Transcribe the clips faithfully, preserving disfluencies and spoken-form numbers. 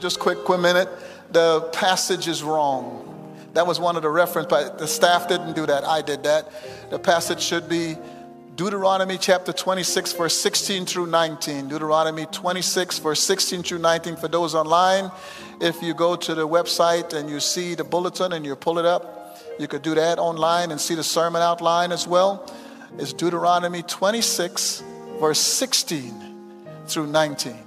Just quick, quick minute. The passage is wrong. That was one of the reference, but the staff didn't do that. I did that. The passage should be Deuteronomy chapter twenty-six, verse sixteen through nineteen. Deuteronomy twenty-six, verse sixteen through nineteen. For those online, if you go to the website and you see the bulletin and you pull it up, you could do that online and see the sermon outline as well. It's Deuteronomy twenty-six, verse sixteen through nineteen.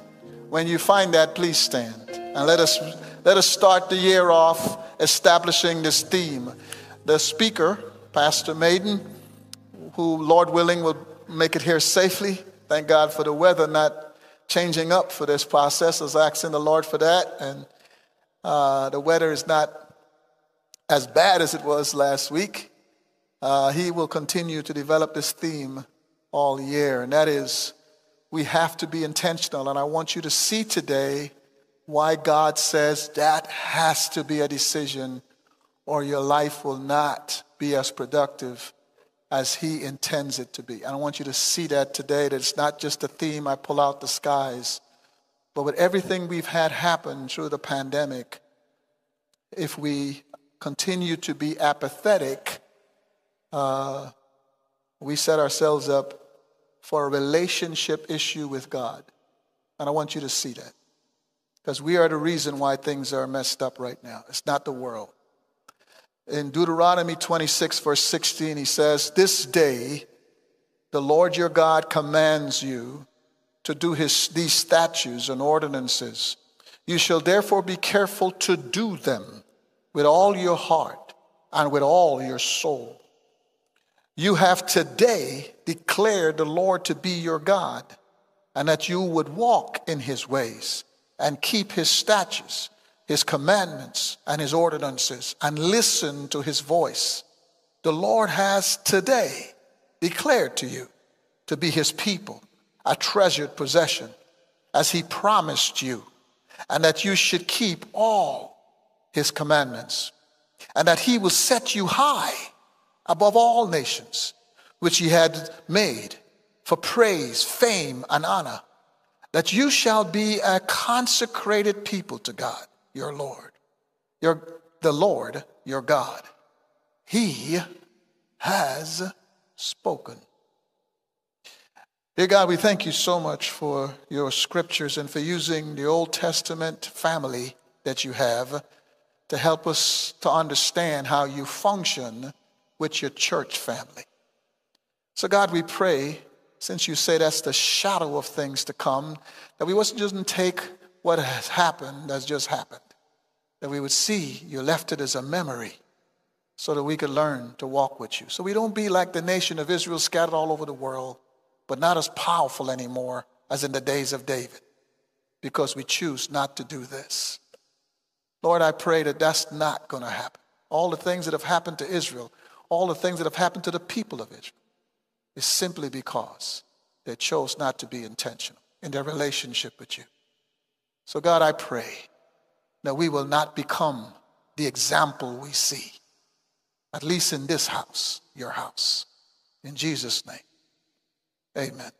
When you find that, please stand. And let us, let us start the year off establishing this theme. The speaker, Pastor Maiden, who, Lord willing, will make it here safely. Thank God for the weather not changing up for this process. I was asking the Lord for that. And uh, the weather is not as bad as it was last week. Uh, he will continue to develop this theme all year. And that is, we have to be intentional. And I want you to see today why God says that has to be a decision, or your life will not be as productive as He intends it to be. And I want you to see that today, that it's not just a theme, I pull out the skies. But with everything we've had happen through the pandemic, if we continue to be apathetic, uh, we set ourselves up for a relationship issue with God. And I want you to see that. Because we are the reason why things are messed up right now. It's not the world. In Deuteronomy twenty-six, verse sixteen, he says, "This day the Lord your God commands you to do his, these statutes and ordinances. You shall therefore be careful to do them with all your heart and with all your soul. You have today declared the Lord to be your God, and that you would walk in his ways, and keep his statutes, his commandments, and his ordinances, and listen to his voice. The Lord has today declared to you to be his people, a treasured possession, as he promised you, and that you should keep all his commandments, and that he will set you high above all nations, which he had made for praise, fame, and honor, that you shall be a consecrated people to God, your Lord, your, the Lord, your God. He has spoken." Dear God, we thank you so much for your scriptures and for using the Old Testament family that you have to help us to understand how you function with your church family. So God, we pray, since you say that's the shadow of things to come, that we wouldn't just take what has happened as just happened, that we would see you left it as a memory so that we could learn to walk with you. So we don't be like the nation of Israel scattered all over the world, but not as powerful anymore as in the days of David, because we choose not to do this. Lord, I pray that that's not going to happen. All the things that have happened to Israel, all the things that have happened to the people of Israel, is simply because they chose not to be intentional in their relationship with you. So God, I pray that we will not become the example we see, at least in this house, your house. In Jesus' name, amen.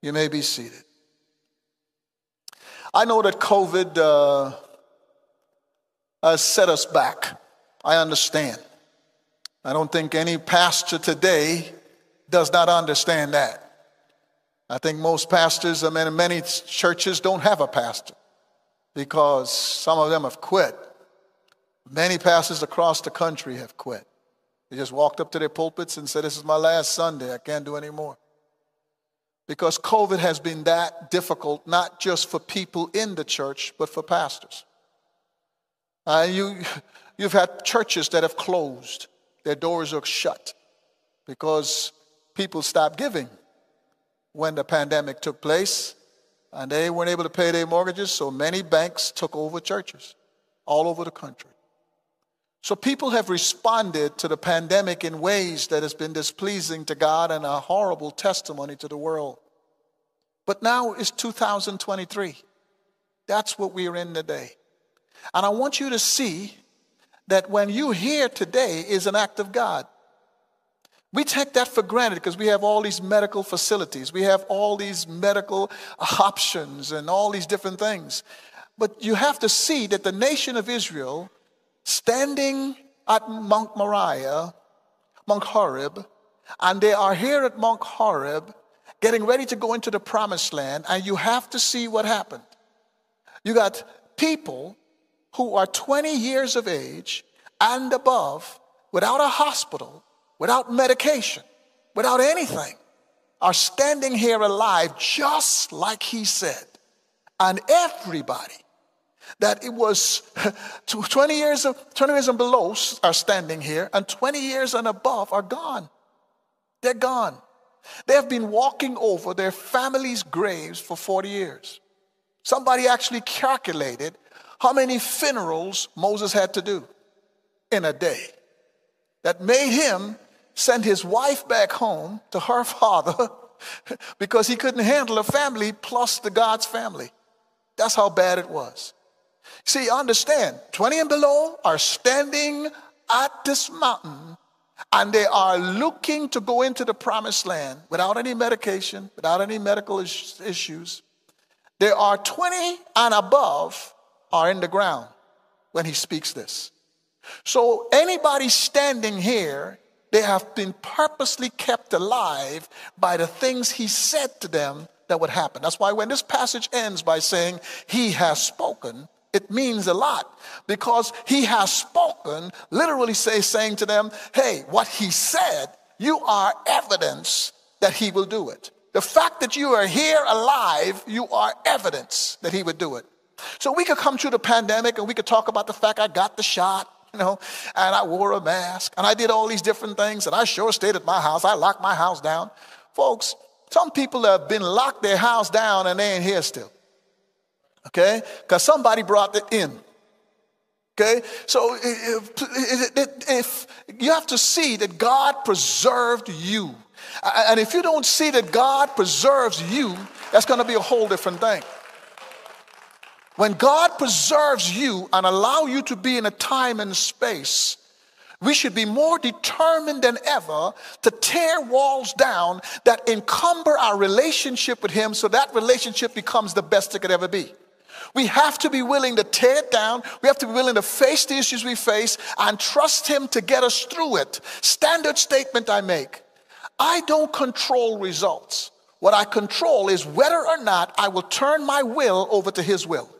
You may be seated. I know that COVID uh, has set us back. I understand. I don't think any pastor today does not understand that. I think most pastors, I mean, many churches don't have a pastor because some of them have quit. Many pastors across the country have quit. They just walked up to their pulpits and said, "This is my last Sunday. I can't do any more." Because COVID has been that difficult, not just for people in the church, but for pastors. Uh, you, you've had churches that have closed. Their doors are shut because people stopped giving when the pandemic took place, and they weren't able to pay their mortgages, so many banks took over churches all over the country. So people have responded to the pandemic in ways that has been displeasing to God and a horrible testimony to the world. But now it's two thousand twenty-three. That's what we're in today. And I want you to see that when you hear today is an act of God. We take that for granted because we have all these medical facilities. We have all these medical options and all these different things. But you have to see that the nation of Israel, standing at Mount Moriah, Mount Horeb, and they are here at Mount Horeb, getting ready to go into the Promised Land, and you have to see what happened. You got people who are twenty years of age and above, without a hospital, without medication, without anything, are standing here alive just like he said. And everybody that it was twenty years, of, twenty years and below are standing here, and twenty years and above are gone. They're gone. They have been walking over their families' graves for forty years. Somebody actually calculated how many funerals Moses had to do in a day. That made him send his wife back home to her father because he couldn't handle a family plus the God's family. That's how bad it was. See, understand, twenty and below are standing at this mountain, and they are looking to go into the Promised Land without any medication, without any medical issues. There are twenty and above are in the ground when he speaks this. So anybody standing here, they have been purposely kept alive by the things he said to them that would happen. That's why when this passage ends by saying, he has spoken, it means a lot, because he has spoken, literally say, saying to them, hey, what he said, you are evidence that he will do it. The fact that you are here alive, you are evidence that he would do it. So we could come through the pandemic and we could talk about the fact I got the shot, you know, and I wore a mask and I did all these different things and I sure stayed at my house. I locked my house down. Folks, some people have been locked their house down and they ain't here still. Okay? Because somebody brought it in. Okay? So if, if you have to see that God preserved you. And if you don't see that God preserves you, that's going to be a whole different thing. When God preserves you and allows you to be in a time and space, we should be more determined than ever to tear walls down that encumber our relationship with him so that relationship becomes the best it could ever be. We have to be willing to tear it down. We have to be willing to face the issues we face and trust him to get us through it. Standard statement I make. I don't control results. What I control is whether or not I will turn my will over to his will.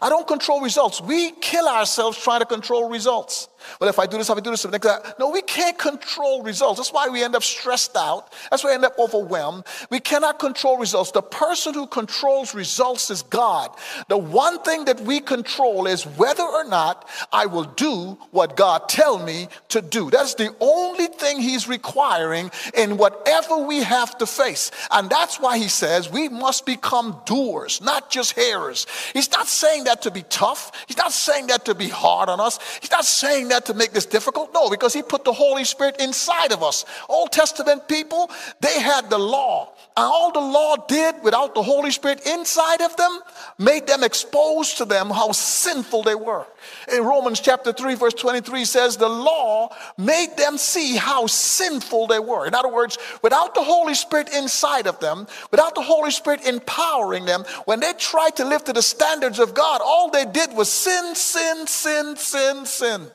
I don't control results. We kill ourselves trying to control results. Well, if I do this, if I do this, something like that. No, we can't control results. That's why we end up stressed out. That's why we end up overwhelmed. We cannot control results. The person who controls results is God. The one thing that we control is whether or not I will do what God tells me to do. That's the only thing he's requiring in whatever we have to face. And that's why he says we must become doers, not just hearers. He's not saying that to be tough. He's not saying that to be hard on us. He's not saying that to make this difficult? No, because he put the Holy Spirit inside of us. Old Testament people, they had the law. And all the law did without the Holy Spirit inside of them made them exposed to them how sinful they were. In Romans chapter three, verse twenty-three says, the law made them see how sinful they were. In other words, without the Holy Spirit inside of them, without the Holy Spirit empowering them, when they tried to live to the standards of God, all they did was sin, sin, sin, sin, sin.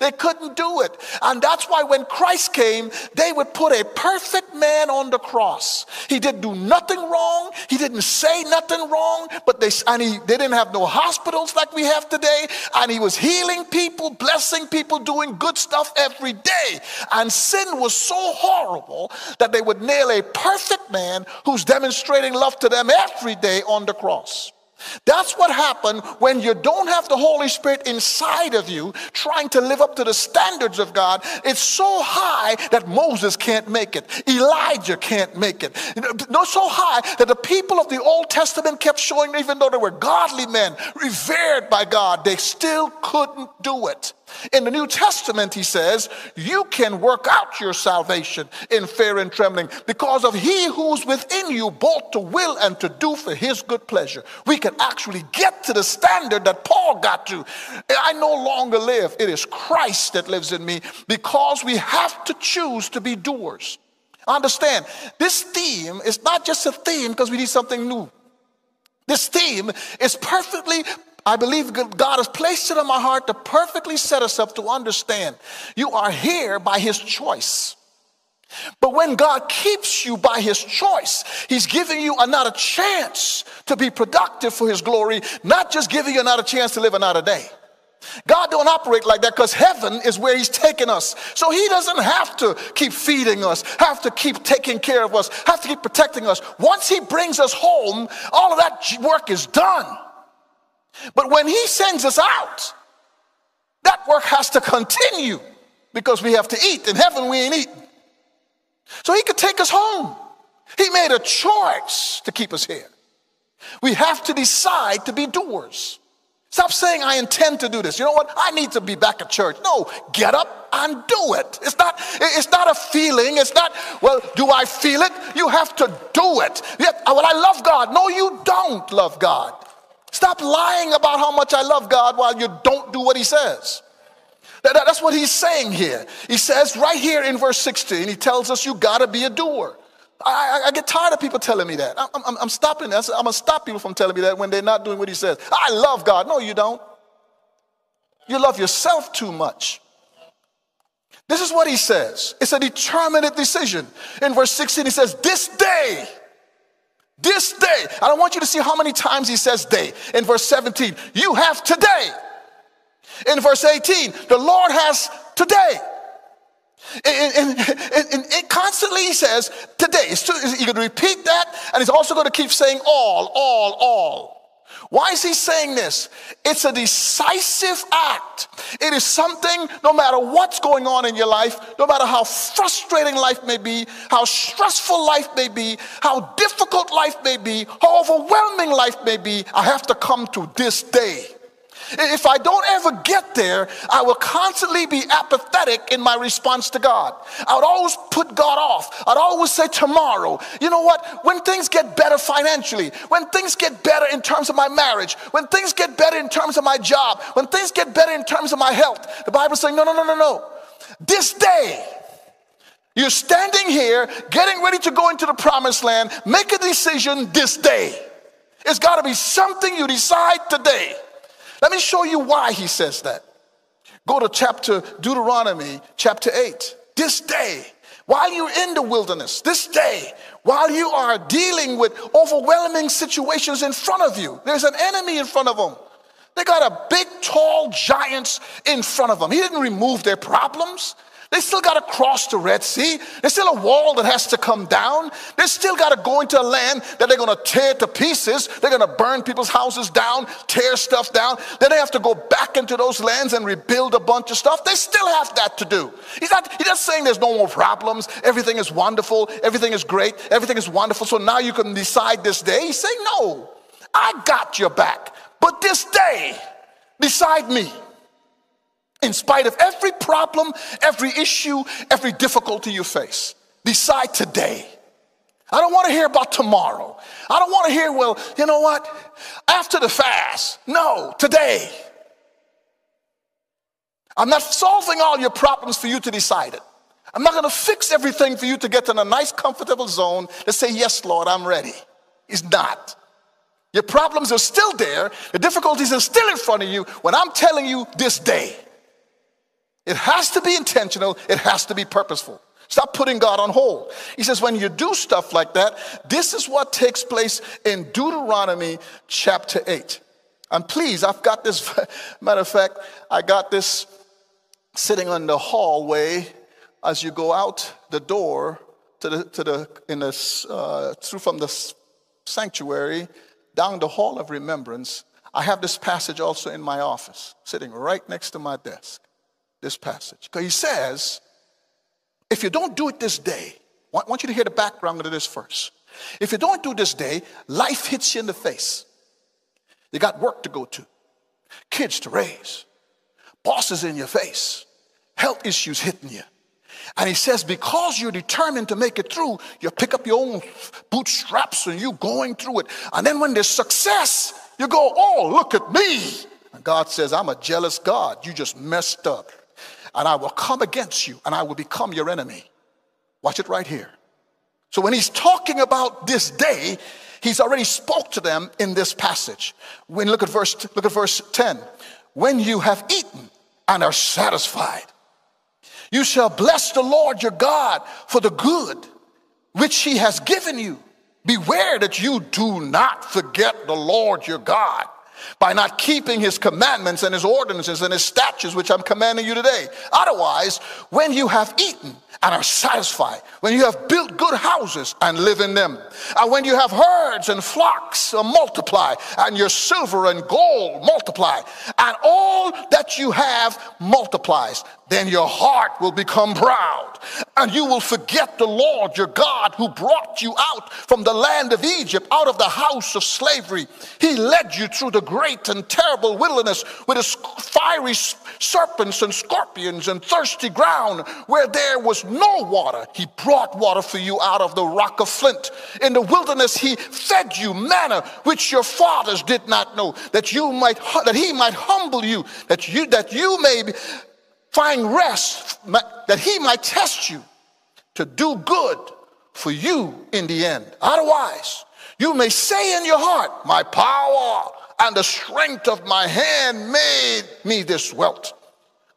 They couldn't do it. And that's why when Christ came, they would put a perfect man on the cross. He didn't do nothing wrong. He didn't say nothing wrong. But they, and he, they didn't have no hospitals like we have today. And he was healing people, blessing people, doing good stuff every day. And sin was so horrible that they would nail a perfect man who's demonstrating love to them every day on the cross. That's what happened when you don't have the Holy Spirit inside of you trying to live up to the standards of God. It's so high that Moses can't make it. Elijah can't make it. No, so high that the people of the Old Testament kept showing, even though they were godly men, revered by God, they still couldn't do it. In the New Testament, he says, you can work out your salvation in fear and trembling because of he who's within you, both to will and to do for his good pleasure. We can actually get to the standard that Paul got to. I no longer live. It is Christ that lives in me, because we have to choose to be doers. Understand, this theme is not just a theme because we need something new. This theme is perfectly I believe God has placed it in my heart to perfectly set us up to understand you are here by his choice. But when God keeps you by his choice, he's giving you another chance to be productive for his glory, not just giving you another chance to live another day. God don't operate like that, because heaven is where he's taking us. So he doesn't have to keep feeding us, have to keep taking care of us, have to keep protecting us. Once he brings us home, all of that work is done. But when he sends us out, that work has to continue, because we have to eat. In heaven, we ain't eating. So he could take us home. He made a choice to keep us here. We have to decide to be doers. Stop saying, I intend to do this. You know what? I need to be back at church. No, get up and do it. It's not, it's not a feeling. It's not, well, do I feel it? You have to do it. Yet, well, I love God. No, you don't love God. Stop lying about how much I love God while you don't do what he says. That, that's what he's saying here. He says right here in verse sixteen, he tells us you got to be a doer. I, I, I get tired of people telling me that. I'm, I'm, I'm stopping that. I'm going to stop people from telling me that when they're not doing what he says. I love God. No, you don't. You love yourself too much. This is what he says. It's a determinate decision. In verse sixteen, he says, this day, this day. And I want you to see how many times he says day. In verse seventeen, you have today. In verse eighteen, the Lord has today. And, and, and, and it constantly says today. You're going to repeat that, and he's also going to keep saying all, all, all. Why is he saying this? It's a decisive act. It is something, no matter what's going on in your life, no matter how frustrating life may be, how stressful life may be, how difficult life may be, how overwhelming life may be, I have to come to this day. If I don't ever get there, I will constantly be apathetic in my response to God. I would always put God off. I'd always say tomorrow. You know what? When things get better financially, when things get better in terms of my marriage, when things get better in terms of my job, when things get better in terms of my health, the Bible is saying, no, no, no, no, no. This day, you're standing here, getting ready to go into the promised land. Make a decision this day. It's got to be something you decide today. Let me show you why he says that. Go to chapter Deuteronomy, chapter eight. This day, while you're in the wilderness, this day, while you are dealing with overwhelming situations in front of you, there's an enemy in front of them. They got a big, tall giants in front of them. He didn't remove their problems. They still got to cross the Red Sea. There's still a wall that has to come down. They still got to go into a land that they're going to tear to pieces. They're going to burn people's houses down, tear stuff down. Then they have to go back into those lands and rebuild a bunch of stuff. They still have that to do. He's not, he's not saying there's no more problems. Everything is wonderful. Everything is great. Everything is wonderful. So now you can decide this day. He's saying, no, I got your back. But this day, decide me. In spite of every problem, every issue, every difficulty you face, decide today. I don't want to hear about tomorrow. I don't want to hear, well, you know what? After the fast. No, today. I'm not solving all your problems for you to decide it. I'm not going to fix everything for you to get in a nice, comfortable zone to say, yes, Lord, I'm ready. It's not. Your problems are still there. The difficulties are still in front of you when I'm telling you this day. It has to be intentional. It has to be purposeful. Stop putting God on hold. He says when you do stuff like that, this is what takes place in Deuteronomy chapter eight. And please, I've got this, matter of fact, I got this sitting on the hallway as you go out the door to the, to the, in the, uh, through from the sanctuary, down the hall of remembrance. I have this passage also in my office, sitting right next to my desk. This passage, because he says, if you don't do it this day, I want you to hear the background of this first. If you don't do this day, life hits you in the face. You got work to go to, kids to raise, bosses in your face, health issues hitting you. And he says, because you're determined to make it through, you pick up your own bootstraps and you're going through it. And then when there's success, you go, oh, look at me. And God says, I'm a jealous God. You just messed up. And I will come against you, and I will become your enemy. Watch it right here. So when he's talking about this day, He's already spoke to them in this passage. When look at verse, look at verse ten. When you have eaten and are satisfied, you shall bless the Lord your God for the good which he has given you. Beware that you do not forget the Lord your God by not keeping his commandments and his ordinances and his statutes, which I'm commanding you today. Otherwise, when you have eaten and are satisfied, when you have built good houses and live in them, and when you have herds and flocks multiply, and your silver and gold multiply, and all that you have multiplies, then your heart will become proud, and you will forget the Lord your God, who brought you out from the land of Egypt, out of the house of slavery. He led you through the great and terrible wilderness with his fiery serpents and scorpions and thirsty ground where there was no water. He brought water for you out of the rock of flint. In the wilderness he fed you manna which your fathers did not know, that you might that he might humble you, that you that you may be find rest, that he might test you to do good for you in the end. Otherwise, you may say in your heart, my power and the strength of my hand made me this wealth.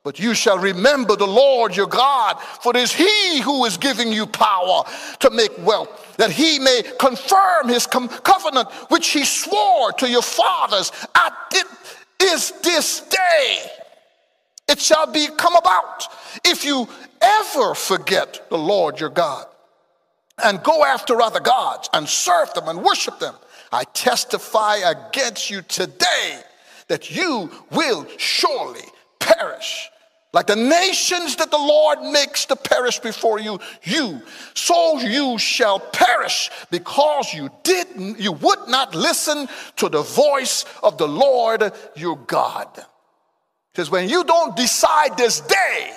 But you shall remember the Lord your God, for it is he who is giving you power to make wealth, that he may confirm his covenant which he swore to your fathers. I did is this day. It shall be come about if you ever forget the Lord your God and go after other gods and serve them and worship them. I testify against you today that you will surely perish. Like the nations that the Lord makes to perish before you, you, so you shall perish because you didn't, you would not listen to the voice of the Lord your God. Because when you don't decide this day,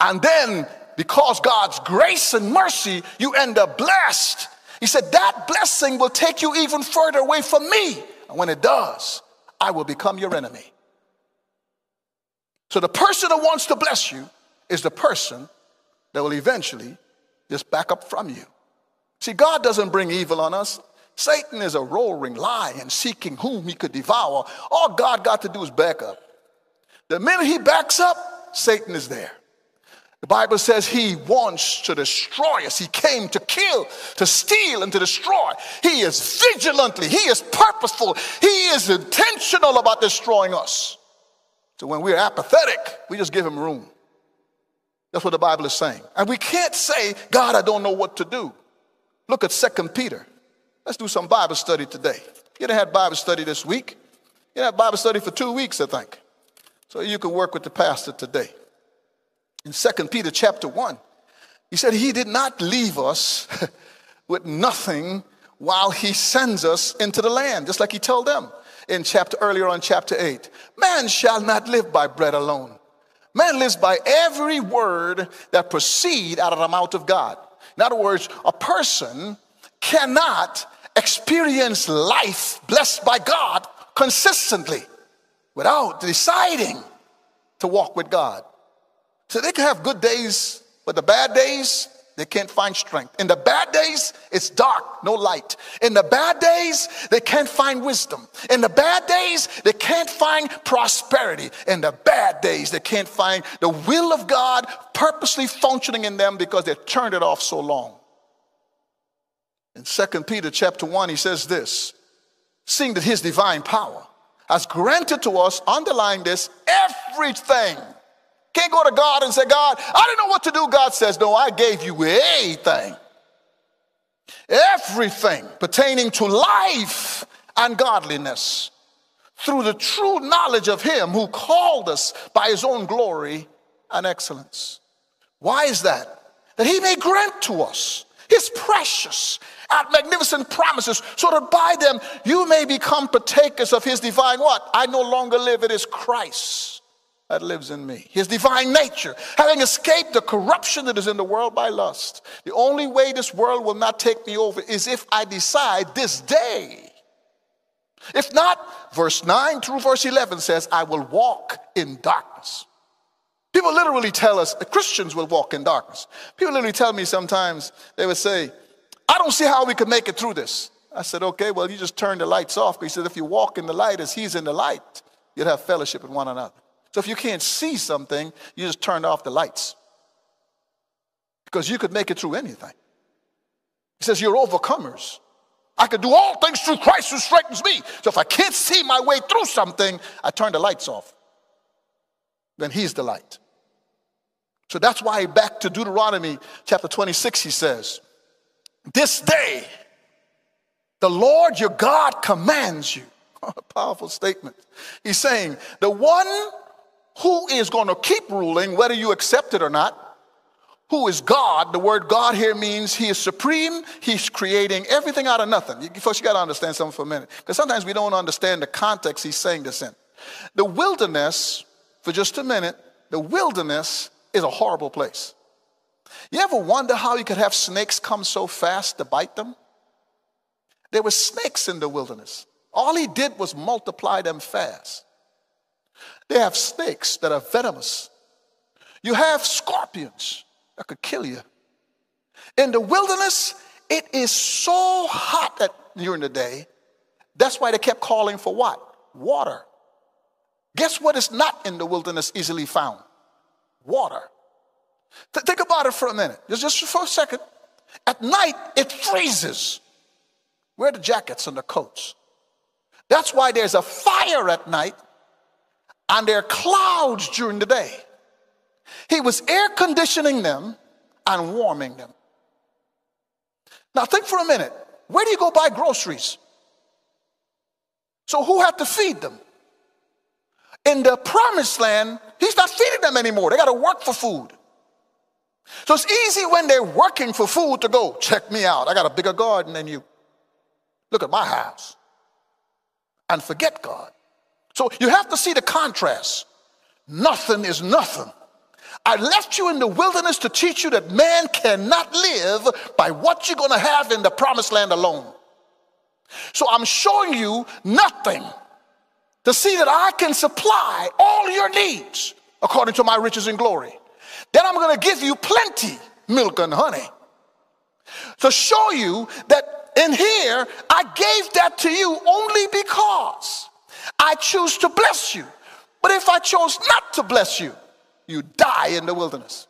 and then because God's grace and mercy, you end up blessed. He said that blessing will take you even further away from me. And when it does, I will become your enemy. So the person that wants to bless you is the person that will eventually just back up from you. See, God doesn't bring evil on us. Satan is a roaring lion seeking whom he could devour. All God got to do is back up. The minute he backs up, Satan is there. The Bible says he wants to destroy us. He came to kill, to steal, and to destroy. He is vigilantly, he is purposeful, he is intentional about destroying us. So when we're apathetic, we just give him room. That's what the Bible is saying. And we can't say, God, I don't know what to do. Look at Second Peter. Let's do some Bible study today. You didn't have Bible study this week. You didn't have Bible study for two weeks, I think. So you can work with the pastor today. In Second Peter chapter one, he said he did not leave us with nothing while he sends us into the land, just like he told them in chapter earlier on chapter eight. Man shall not live by bread alone. Man lives by every word that proceed out of the mouth of God. In other words, a person cannot experience life blessed by God consistently without deciding to walk with God. So they can have good days, but the bad days, they can't find strength. In the bad days, it's dark, no light. In the bad days, they can't find wisdom. In the bad days, they can't find prosperity. In the bad days, they can't find the will of God purposely functioning in them because they've turned it off so long. In Second Peter chapter one, he says this, seeing that his divine power has granted to us, underlying this, everything. Can't go to God and say, God, I didn't know what to do. God says, no, I gave you everything. Everything pertaining to life and godliness through the true knowledge of him who called us by his own glory and excellence. Why is that? That he may grant to us his precious and magnificent promises, so that by them you may become partakers of his divine what? I no longer live, it is Christ that lives in me. His divine nature, having escaped the corruption that is in the world by lust. The only way this world will not take me over is if I decide this day. If not, verse nine through verse eleven says, I will walk in darkness. People literally tell us, Christians will walk in darkness. People literally tell me sometimes, they would say, I don't see how we could make it through this. I said, okay, well, you just turn the lights off. He said, if you walk in the light as he's in the light, you'll have fellowship with one another. So if you can't see something, you just turn off the lights. Because you could make it through anything. He says, you're overcomers. I could do all things through Christ who strengthens me. So if I can't see my way through something, I turn the lights off. Then he's the light. So that's why back to Deuteronomy chapter twenty-six, he says, this day the Lord your God commands you. A powerful statement. He's saying, the one who is going to keep ruling, whether you accept it or not, who is God. The word God here means he is supreme. He's creating everything out of nothing. You, first, you got to understand something for a minute, because sometimes we don't understand the context he's saying this in. The wilderness, for just a minute, the wilderness is a horrible place. You ever wonder how you could have snakes come so fast to bite them? There were snakes in the wilderness. All he did was multiply them fast. They have snakes that are venomous. You have scorpions that could kill you. In the wilderness, it is so hot that during the day. That's why they kept calling for what? Water. Guess what is not in the wilderness easily found? Water. Th- think about it for a minute. Just, just for a second. At night, it freezes. Wear the jackets and the coats. That's why there's a fire at night and there are clouds during the day. He was air conditioning them and warming them. Now think for a minute. Where do you go buy groceries? So who had to feed them? In the Promised Land, he's not feeding them anymore. They got to work for food. So it's easy when they're working for food to go, check me out. I got a bigger garden than you. Look at my house. And forget God. So you have to see the contrast. Nothing is nothing. I left you in the wilderness to teach you that man cannot live by what you're going to have in the Promised Land alone. So I'm showing you nothing to see that I can supply all your needs according to my riches and glory. Then I'm going to give you plenty, milk and honey, to show you that in here, I gave that to you only because I choose to bless you. But if I chose not to bless you, you die in the wilderness.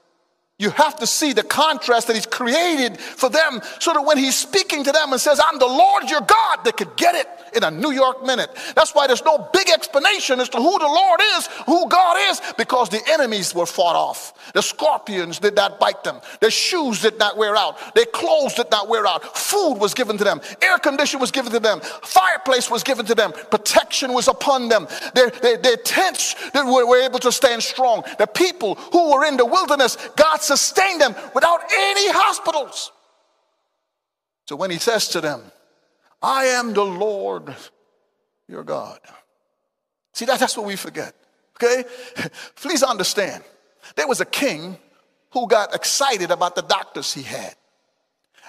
You have to see the contrast that he's created for them so that when he's speaking to them and says, I'm the Lord your God, they could get it in a New York minute. That's why there's no big explanation as to who the Lord is, who God is, because the enemies were fought off. The scorpions did not bite them. Their shoes did not wear out. Their clothes did not wear out. Food was given to them. Air condition was given to them. Fireplace was given to them. Protection was upon them. Their, their, their tents that were, were able to stand strong. The people who were in the wilderness, God sustain them without any hospitals. So when he says to them, I am the Lord your God. See, that, that's what we forget, okay? Please understand, there was a king who got excited about the doctors he had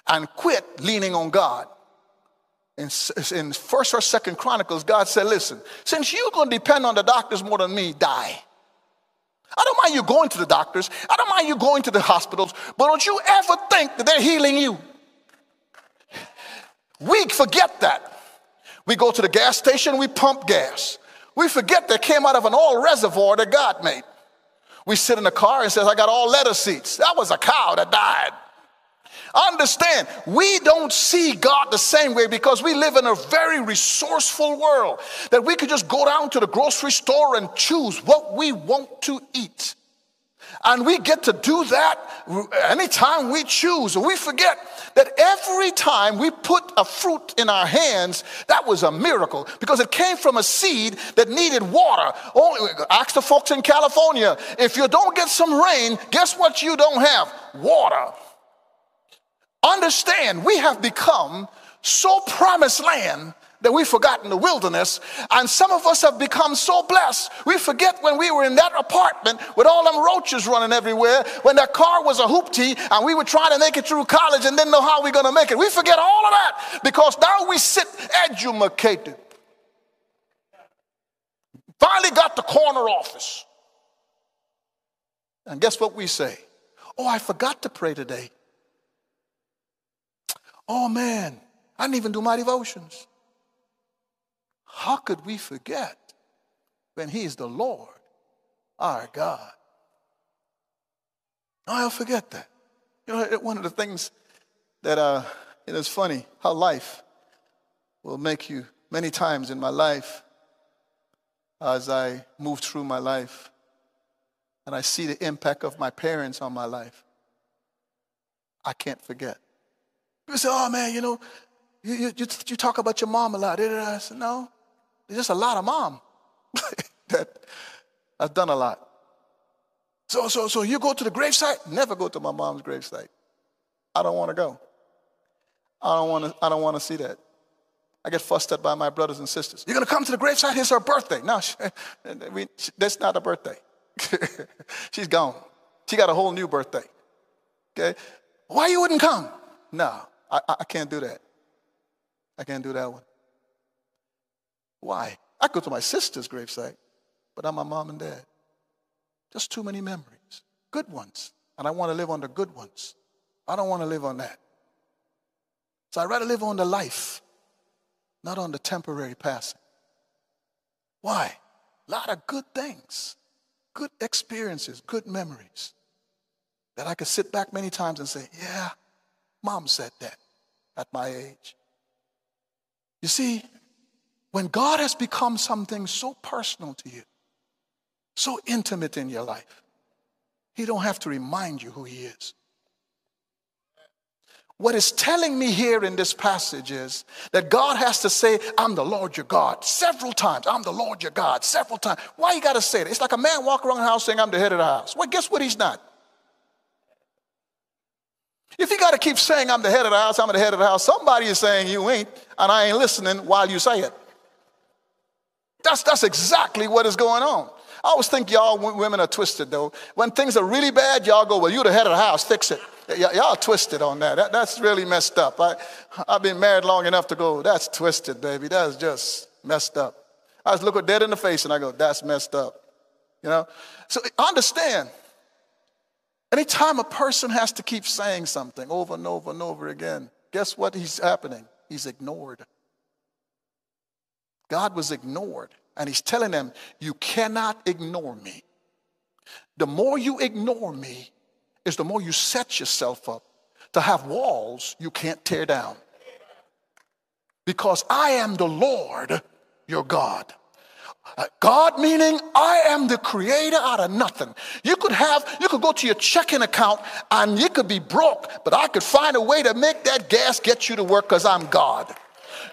and quit leaning on God. In, in First or Second Chronicles, God said, listen, since you're going to depend on the doctors more than me, die. I don't mind you going to the doctors. I don't mind you going to the hospitals. But don't you ever think that they're healing you. We forget that. We go to the gas station, we pump gas. We forget that came out of an oil reservoir that God made. We sit in the car and says, I got all leather seats. That was a cow that died. Understand, we don't see God the same way because we live in a very resourceful world that we could just go down to the grocery store and choose what we want to eat. And we get to do that anytime we choose. We forget that every time we put a fruit in our hands, that was a miracle because it came from a seed that needed water. Only, ask the folks in California, if you don't get some rain, guess what you don't have? Water. Understand, we have become so Promised Land that we've forgotten the wilderness, and some of us have become so blessed, we forget when we were in that apartment with all them roaches running everywhere, when that car was a hoopty, and we were trying to make it through college and didn't know how we were going to make it. We forget all of that because now we sit edumacated. Finally got the corner office. And guess what we say? Oh, I forgot to pray today. Oh, man, I didn't even do my devotions. How could we forget when he is the Lord, our God? I'll forget that. You know, one of the things that uh, it is funny how life will make you. Many times in my life, as I move through my life, and I see the impact of my parents on my life, I can't forget. People say, "Oh man, you know, you you, you talk about your mom a lot." I said, "No, there's just a lot of mom that I've done a lot." So, so, so you go to the gravesite? Never go to my mom's gravesite. I don't want to go. I don't want to. I don't want to see that. I get fussed at by my brothers and sisters. You're going to come to the gravesite? It's her birthday. No, she, we, she, that's not her birthday. She's gone. She got a whole new birthday. Okay, why you wouldn't come? No, I, I can't do that. I can't do that one. Why? I go to my sister's gravesite, but I'm my mom and dad. Just too many memories, good ones, and I want to live on the good ones. I don't want to live on that. So I'd rather live on the life, not on the temporary passing. Why? A lot of good things, good experiences, good memories that I could sit back many times and say, yeah, mom said that at my age. You see, when God has become something so personal to you, so intimate in your life, he don't have to remind you who he is. What is telling me here in this passage is that God has to say, I'm the Lord your God, several times. I'm the Lord your God, several times. Why you got to say that? It's like a man walking around the house saying, I'm the head of the house. Well, guess what? He's not. If you got to keep saying, I'm the head of the house, I'm the head of the house, somebody is saying you ain't, and I ain't listening while you say it. That's, that's exactly what is going on. I always think y'all women are twisted, though. When things are really bad, y'all go, well, you're the head of the house, fix it. Y'all twisted on that. that. That's really messed up. I, I've been married long enough to go, that's twisted, baby. That's just messed up. I just look her dead in the face and I go, that's messed up. You know? So understand, anytime a person has to keep saying something over and over and over again, guess what is happening? He's ignored. God was ignored. And he's telling them, you cannot ignore me. The more you ignore me is the more you set yourself up to have walls you can't tear down. Because I am the Lord, your God. God meaning I am the creator out of nothing. You could have, you could go to your checking account and you could be broke, but I could find a way to make that gas get you to work because I'm God.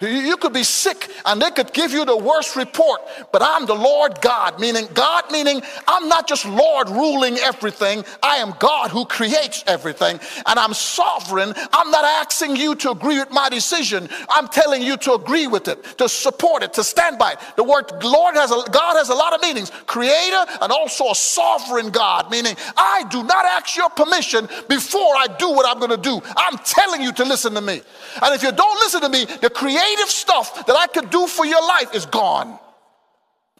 You could be sick and they could give you the worst report, but I'm the Lord God, meaning God, meaning I'm not just Lord ruling everything. I am God who creates everything, and I'm sovereign. I'm not asking you to agree with my decision. I'm telling you to agree with it, to support it, to stand by it. The word Lord has a, God has a lot of meanings, creator and also a sovereign God, meaning I do not ask your permission before I do what I'm going to do. I'm telling you to listen to me. And if you don't listen to me, the creator creative stuff that I could do for your life is gone,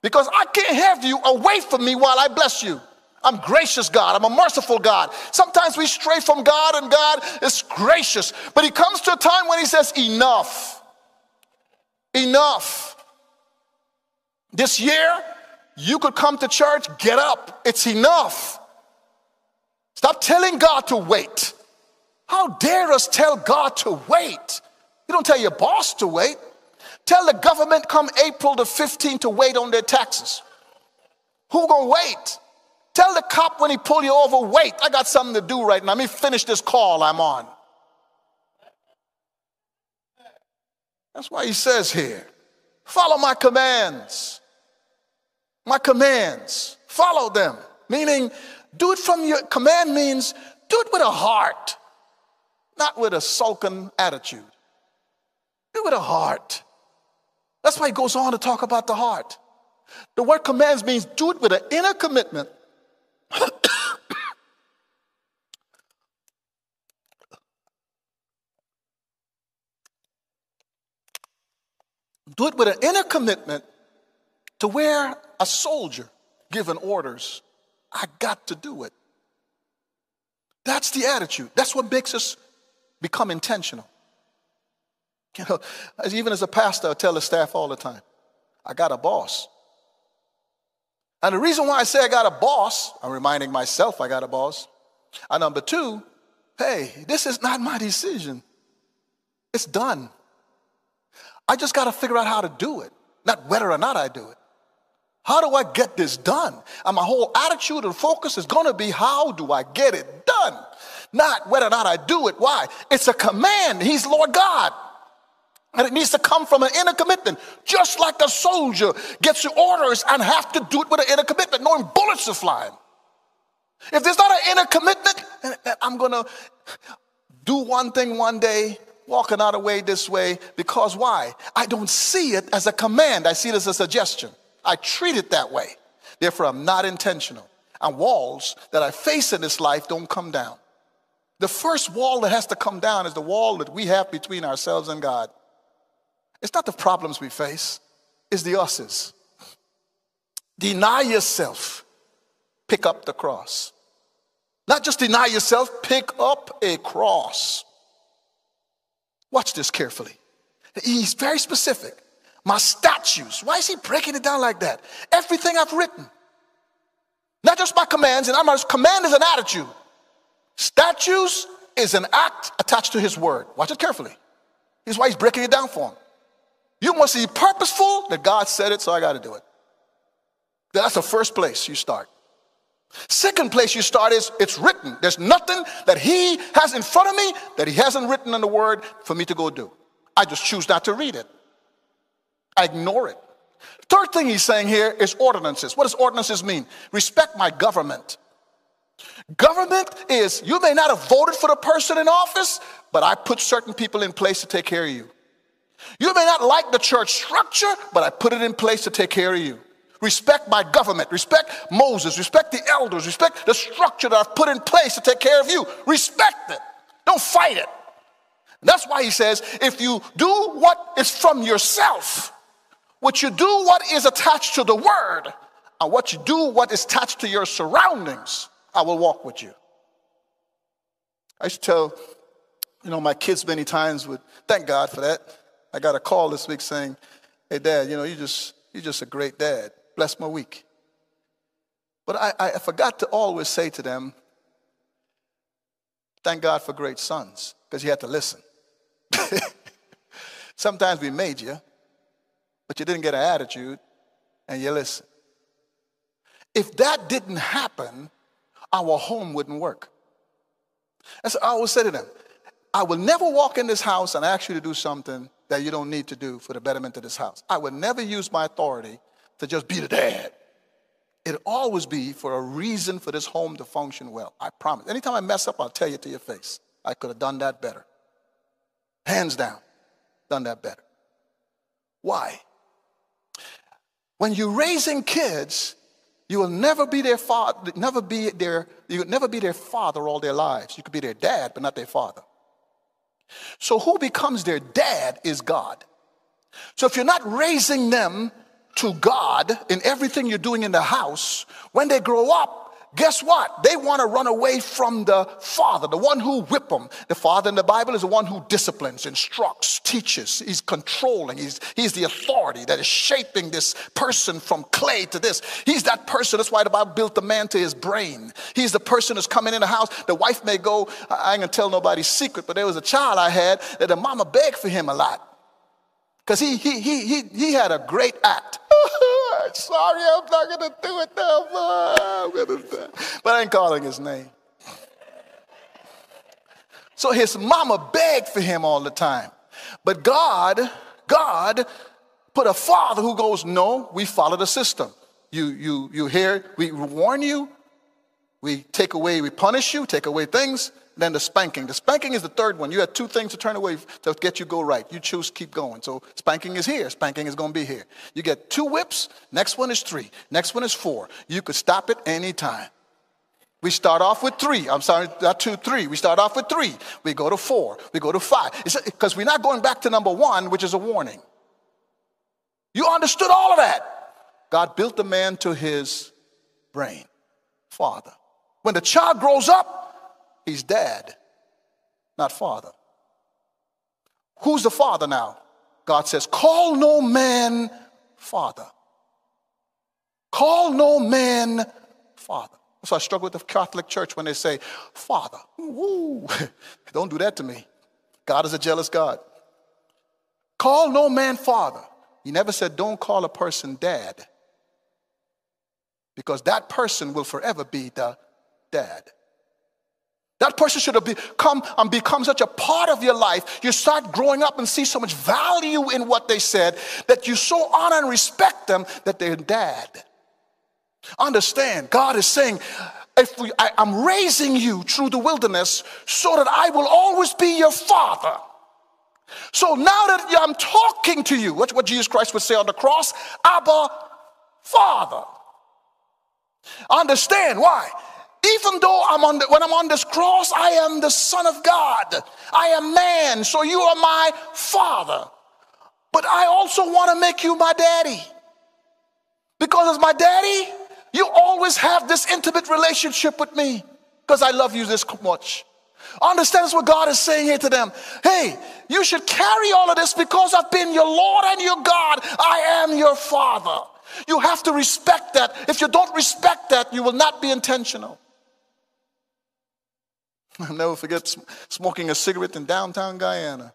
because I can't have you away from me while I bless you. I'm gracious God. I'm a merciful God. Sometimes we stray from God and God is gracious, but he comes to a time when he says, enough, enough. This year, you could come to church, get up. It's enough. Stop telling God to wait. How dare us tell God to wait? You don't tell your boss to wait. Tell the government come April the fifteenth to wait on their taxes. Who gonna wait? Tell the cop when he pull you over, wait. I got something to do right now. Let me finish this call I'm on. That's why he says here, follow my commands. My commands, follow them. Meaning, do it from your command means do it with a heart, not with a sulking attitude. With a heart. That's why he goes on to talk about the heart. The word commands means do it with an inner commitment. Do it with an inner commitment to where a soldier given orders, I got to do it. That's the attitude. That's what makes us become intentional. Even as a pastor, I tell the staff all the time, I got a boss. And the reason why I say I got a boss, I'm reminding myself I got a boss. And number two, hey, this is not my decision. It's done. I just got to figure out how to do it, not whether or not I do it. How do I get this done? And my whole attitude and focus is going to be, how do I get it done? Not whether or not I do it. Why? It's a command. He's Lord God. And it needs to come from an inner commitment. Just like a soldier gets your orders and have to do it with an inner commitment, knowing bullets are flying. If there's not an inner commitment, I'm going to do one thing one day, walk another way this way, because why? I don't see it as a command. I see it as a suggestion. I treat it that way. Therefore, I'm not intentional. And walls that I face in this life don't come down. The first wall that has to come down is the wall that we have between ourselves and God. It's not the problems we face, it's the us's. Deny yourself, pick up the cross. Not just deny yourself, pick up a cross. Watch this carefully. He's very specific. My statutes. Why is he breaking it down like that? Everything I've written. Not just my commands, and I'm a command is an attitude. Statutes is an act attached to his word. Watch it carefully. Here's why he's breaking it down for him. You must be purposeful that God said it, so I got to do it. That's the first place you start. Second place you start is it's written. There's nothing that he has in front of me that he hasn't written in the word for me to go do. I just choose not to read it. I ignore it. Third thing he's saying here is ordinances. What does ordinances mean? Respect my government. Government is, you may not have voted for the person in office, but I put certain people in place to take care of you. You may not like the church structure, but I put it in place to take care of you. Respect my government. Respect Moses. Respect the elders. Respect the structure that I've put in place to take care of you. Respect it. Don't fight it. And that's why he says, if you do what is from yourself, what you do what is attached to the word, and what you do what is attached to your surroundings, I will walk with you. I used to tell, you know, my kids many times would, thank God for that. I got a call this week saying, hey, Dad, you know, you just, you're just a great dad. Bless my week. But I, I forgot to always say to them, thank God for great sons, because you had to listen. Sometimes we made you, but you didn't get an attitude, and you listen. If that didn't happen, our home wouldn't work. And so I always say to them, I will never walk in this house and ask you to do something that you don't need to do for the betterment of this house. I would never use my authority to just be the dad. It'll always be for a reason for this home to function well. I promise. Anytime I mess up, I'll tell you to your face. I could have done that better. Hands down, done that better. Why? When you're raising kids, you will never be their father, never be their, you will never be their father all their lives. You could be their dad, but not their father. So who becomes their dad is God. So if you're not raising them to God in everything you're doing in the house, when they grow up, guess what? They want to run away from the father, the one who whipped them. The father in the Bible is the one who disciplines, instructs, teaches. He's controlling. He's, he's the authority that is shaping this person from clay to this. He's that person. That's why the Bible built the man to his brain. He's the person who's coming in the house. The wife may go, I ain't going to tell nobody's secret, but there was a child I had that the mama begged for him a lot. Because he, he, he, he, he had a great act. Sorry, I'm not going to do it now, boy. But I ain't calling his name. So his mama begged for him all the time. But God, God put a father who goes, no, we follow the system. You, you, you hear, we warn you. We take away, we punish you, take away things. Then the spanking. The spanking is the third one. You had two things to turn away to get you go right. You choose to keep going. So spanking is here. Spanking is going to be here. You get two whips. Next one is three. Next one is four. You could stop it anytime. We start off with three. I'm sorry, not two, three. We start off with three. We go to four. We go to five. Because we're not going back to number one, which is a warning. You understood all of that. God built the man to his brain. Father. When the child grows up, he's dad, not father. Who's the father now? God says, call no man father. Call no man father. So I struggle with the Catholic Church when they say, Father, woo, don't do that to me. God is a jealous God. Call no man father. He never said, don't call a person dad. Because that person will forever be the dad. That person should have become and become such a part of your life. You start growing up and see so much value in what they said that you so honor and respect them that they're dad. Understand, God is saying, if we, I, I'm raising you through the wilderness so that I will always be your father. So now that I'm talking to you, that's what Jesus Christ would say on the cross, Abba, Father. Understand why? Even though I'm on the, when I'm on this cross, I am the Son of God. I am man, so you are my father. But I also want to make you my daddy. Because as my daddy, you always have this intimate relationship with me. Because I love you this much. Understand what God is saying here to them. Hey, you should carry all of this because I've been your Lord and your God. I am your father. You have to respect that. If you don't respect that, you will not be intentional. I'll never forget smoking a cigarette in downtown Guyana.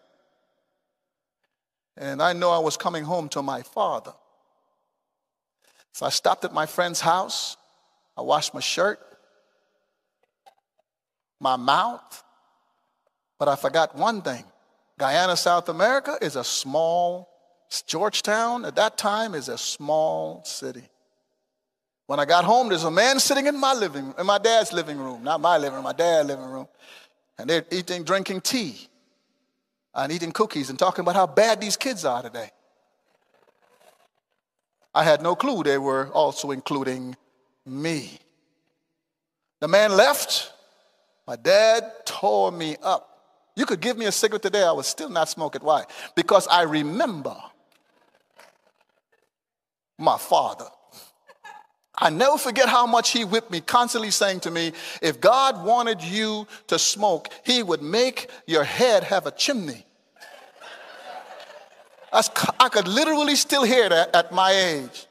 And I know I was coming home to my father. So I stopped at my friend's house. I washed my shirt, my mouth. But I forgot one thing. Guyana, South America is a small, Georgetown at that time is a small city. When I got home, there's a man sitting in my living, in my dad's living room, not my living room, my dad's living room. And they're eating, drinking tea and eating cookies and talking about how bad these kids are today. I had no clue they were also including me. The man left. My dad tore me up. You could give me a cigarette today, I would still not smoke it. Why? Because I remember my father. I never forget how much he whipped me, constantly saying to me, if God wanted you to smoke, he would make your head have a chimney. I could literally still hear that at my age.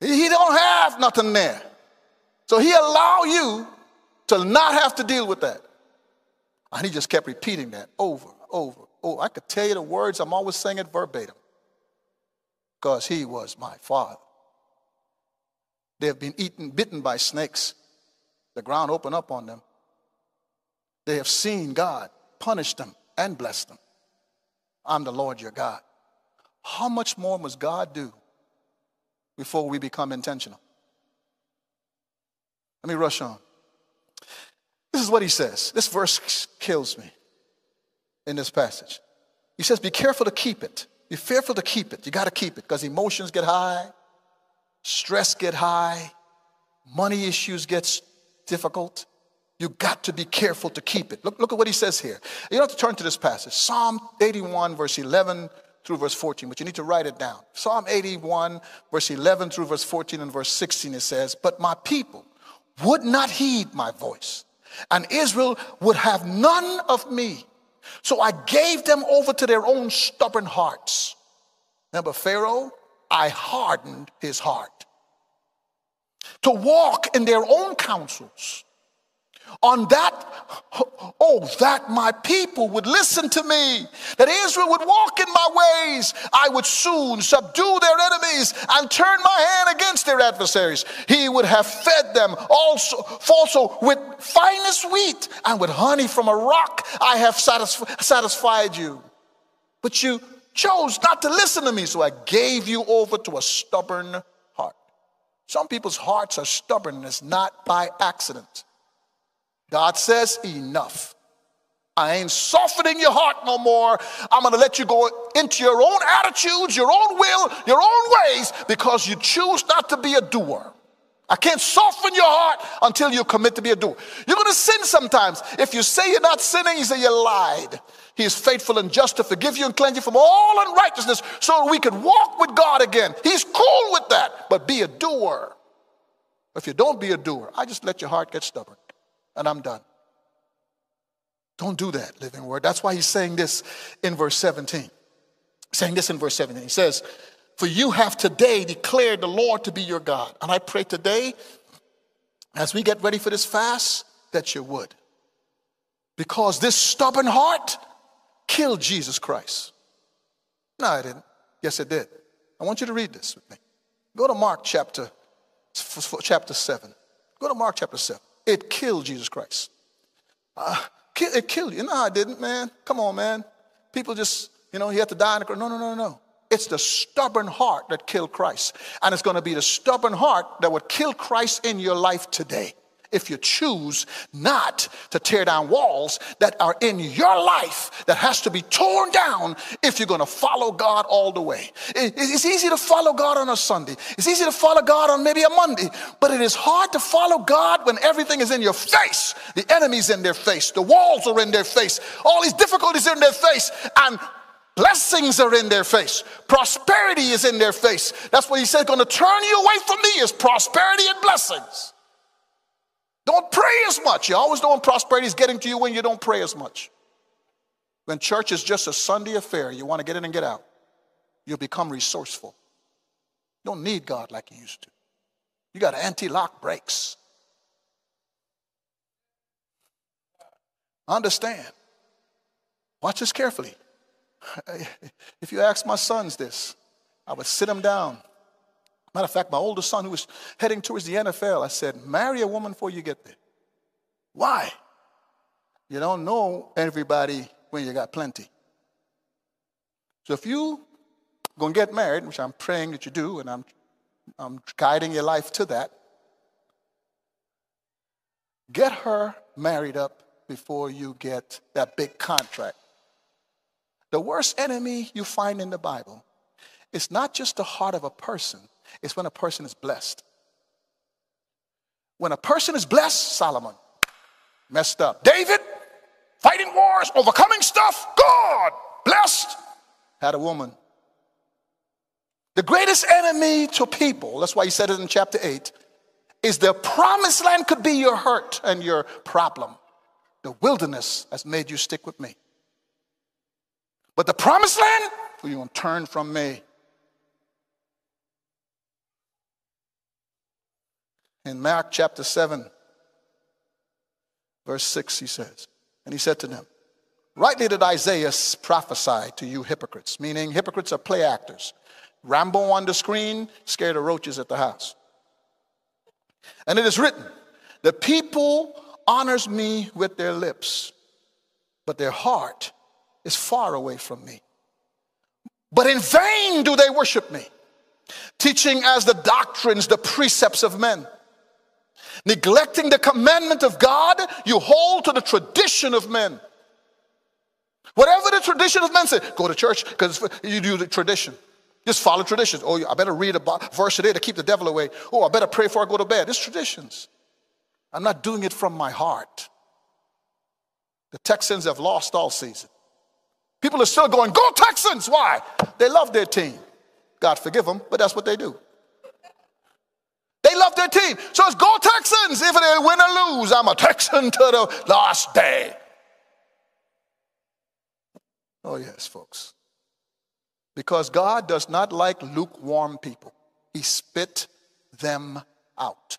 He don't have nothing there. So he allow you to not have to deal with that. And he just kept repeating that over, over. Oh, I could tell you the words. I'm always saying it verbatim. Because he was my father. They have been eaten, bitten by snakes. The ground opened up on them. They have seen God punish them and bless them. I'm the Lord your God. How much more must God do before we become intentional? Let me rush on. This is what he says. This verse kills me in this passage. He says, be careful to keep it. Be careful to keep it. You got to keep it because emotions get high. Stress get high. Money issues get difficult. You got to be careful to keep it. Look, look at what he says here. You don't have to turn to this passage. Psalm eighty-one, verse eleven through verse fourteen, but you need to write it down. Psalm eighty-one, verse eleven through verse fourteen and verse sixteen, it says, but my people would not heed my voice. And Israel would have none of me. So I gave them over to their own stubborn hearts. Remember Pharaoh? I hardened his heart. To walk in their own counsels. On that, oh, that my people would listen to me. That Israel would walk in my ways. I would soon subdue their enemies and turn my hand against their adversaries. He would have fed them also, also with finest wheat and with honey from a rock. I have satisf- satisfied you. But you chose not to listen to me, so I gave you over to a stubborn heart. Some people's hearts are stubborn, and it's not by accident. God says, enough. I ain't softening your heart no more. I'm going to let you go into your own attitudes, your own will, your own ways, because you choose not to be a doer. I can't soften your heart until you commit to be a doer. You're going to sin sometimes. If you say you're not sinning, you say you lied. He is faithful and just to forgive you and cleanse you from all unrighteousness so we can walk with God again. He's cool with that, but be a doer. If you don't be a doer, I just let your heart get stubborn. And I'm done. Don't do that, Living Word. That's why he's saying this in verse seventeen. Saying this in verse seventeen. He says, for you have today declared the Lord to be your God. And I pray today, as we get ready for this fast, that you would. Because this stubborn heart killed Jesus Christ. No, it didn't. Yes, it did. I want you to read this with me. Go to Mark chapter, chapter seven. Go to Mark chapter seven. It killed Jesus Christ. Uh, it killed you. No, it didn't, man. Come on, man. People just, you know, he had to die on the cross. No, no, no, no. It's the stubborn heart that killed Christ. And it's going to be the stubborn heart that would kill Christ in your life today. If you choose not to tear down walls that are in your life that has to be torn down if you're going to follow God all the way. It's easy to follow God on a Sunday. It's easy to follow God on maybe a Monday. But it is hard to follow God when everything is in your face. The enemy's in their face. The walls are in their face. All these difficulties are in their face. And blessings are in their face. Prosperity is in their face. That's what he said, going to turn you away from me is prosperity and blessings. Don't pray as much. You always know when prosperity is getting to you when you don't pray as much. When church is just a Sunday affair, you want to get in and get out. You'll become resourceful. You don't need God like you used to. You got anti-lock brakes. Understand. Watch this carefully. If you ask my sons this, I would sit them down. Matter of fact, my older son who was heading towards the N F L, I said, marry a woman before you get there. Why? You don't know everybody when you got plenty. So if you going to get married, which I'm praying that you do, and I'm, I'm guiding your life to that, get her married up before you get that big contract. The worst enemy you find in the Bible is not just the heart of a person. It's when a person is blessed. When a person is blessed, Solomon messed up. David, fighting wars, overcoming stuff. God, blessed, had a woman. The greatest enemy to people, that's why he said it in chapter eight, is the promised land could be your hurt and your problem. The wilderness has made you stick with me. But the promised land, you're going to turn from me. In Mark chapter seven, verse six, he says, and he said to them, rightly did Isaiah prophesy to you hypocrites, meaning hypocrites are play actors. Rambo on the screen, scared of roaches at the house. And it is written, the people honors me with their lips, but their heart is far away from me. But in vain do they worship me, teaching as the doctrines, the precepts of men. Neglecting the commandment of God, you hold to the tradition of men. Whatever the tradition of men say, go to church because you do the tradition. Just follow traditions. Oh, I better read a verse today to keep the devil away. Oh, I better pray before I go to bed. It's traditions. I'm not doing it from my heart. The Texans have lost all season. People are still going, go Texans! Why? They love their team. God forgive them, but that's what they do. They love their team. So it's go Texans. If they win or lose, I'm a Texan to the last day. Oh, yes, folks. Because God does not like lukewarm people. He spit them out.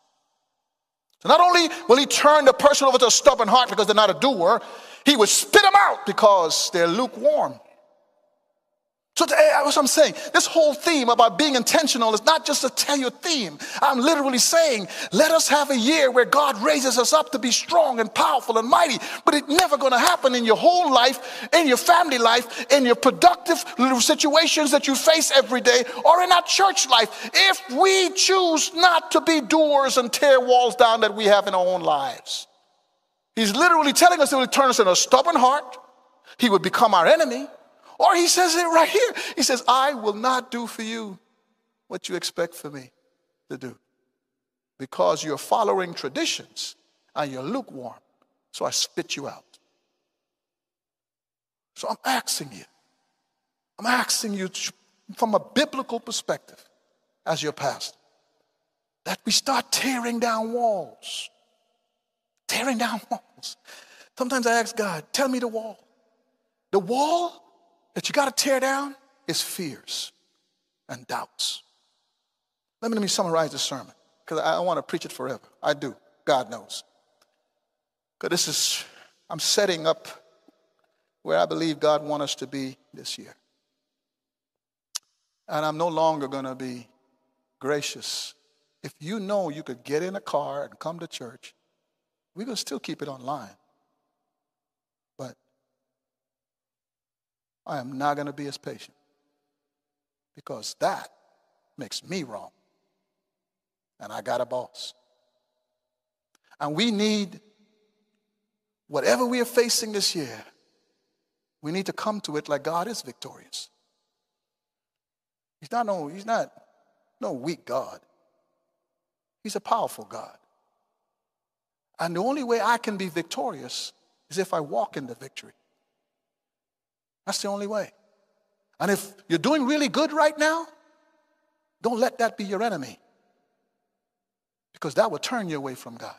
So not only will he turn the person over to a stubborn heart because they're not a doer, he would spit them out because they're lukewarm. So that's what I'm saying. This whole theme about being intentional is not just to tell you a theme. I'm literally saying, let us have a year where God raises us up to be strong and powerful and mighty. But it's never going to happen in your whole life, in your family life, in your productive situations that you face every day, or in our church life, if we choose not to be doers and tear walls down that we have in our own lives. He's literally telling us it will turn us into a stubborn heart. He would become our enemy. Or he says it right here. He says, I will not do for you what you expect for me to do because you're following traditions and you're lukewarm. So I spit you out. So I'm asking you, I'm asking you from a biblical perspective as your pastor, that we start tearing down walls, tearing down walls. Sometimes I ask God, tell me the wall. The wall that you got to tear down is fears and doubts. Let me, let me summarize this sermon, because I, I want to preach it forever. I do. God knows. Because this is, I'm setting up where I believe God wants us to be this year. And I'm no longer going to be gracious. If you know you could get in a car and come to church, we're going to still keep it online. But I am not going to be as patient, because that makes me wrong. And I got a boss. And we need, whatever we are facing this year, we need to come to it like God is victorious. He's not no, he's not no weak God. He's a powerful God. And the only way I can be victorious is if I walk in the victory. That's the only way. And if you're doing really good right now, don't let that be your enemy, because that will turn you away from God.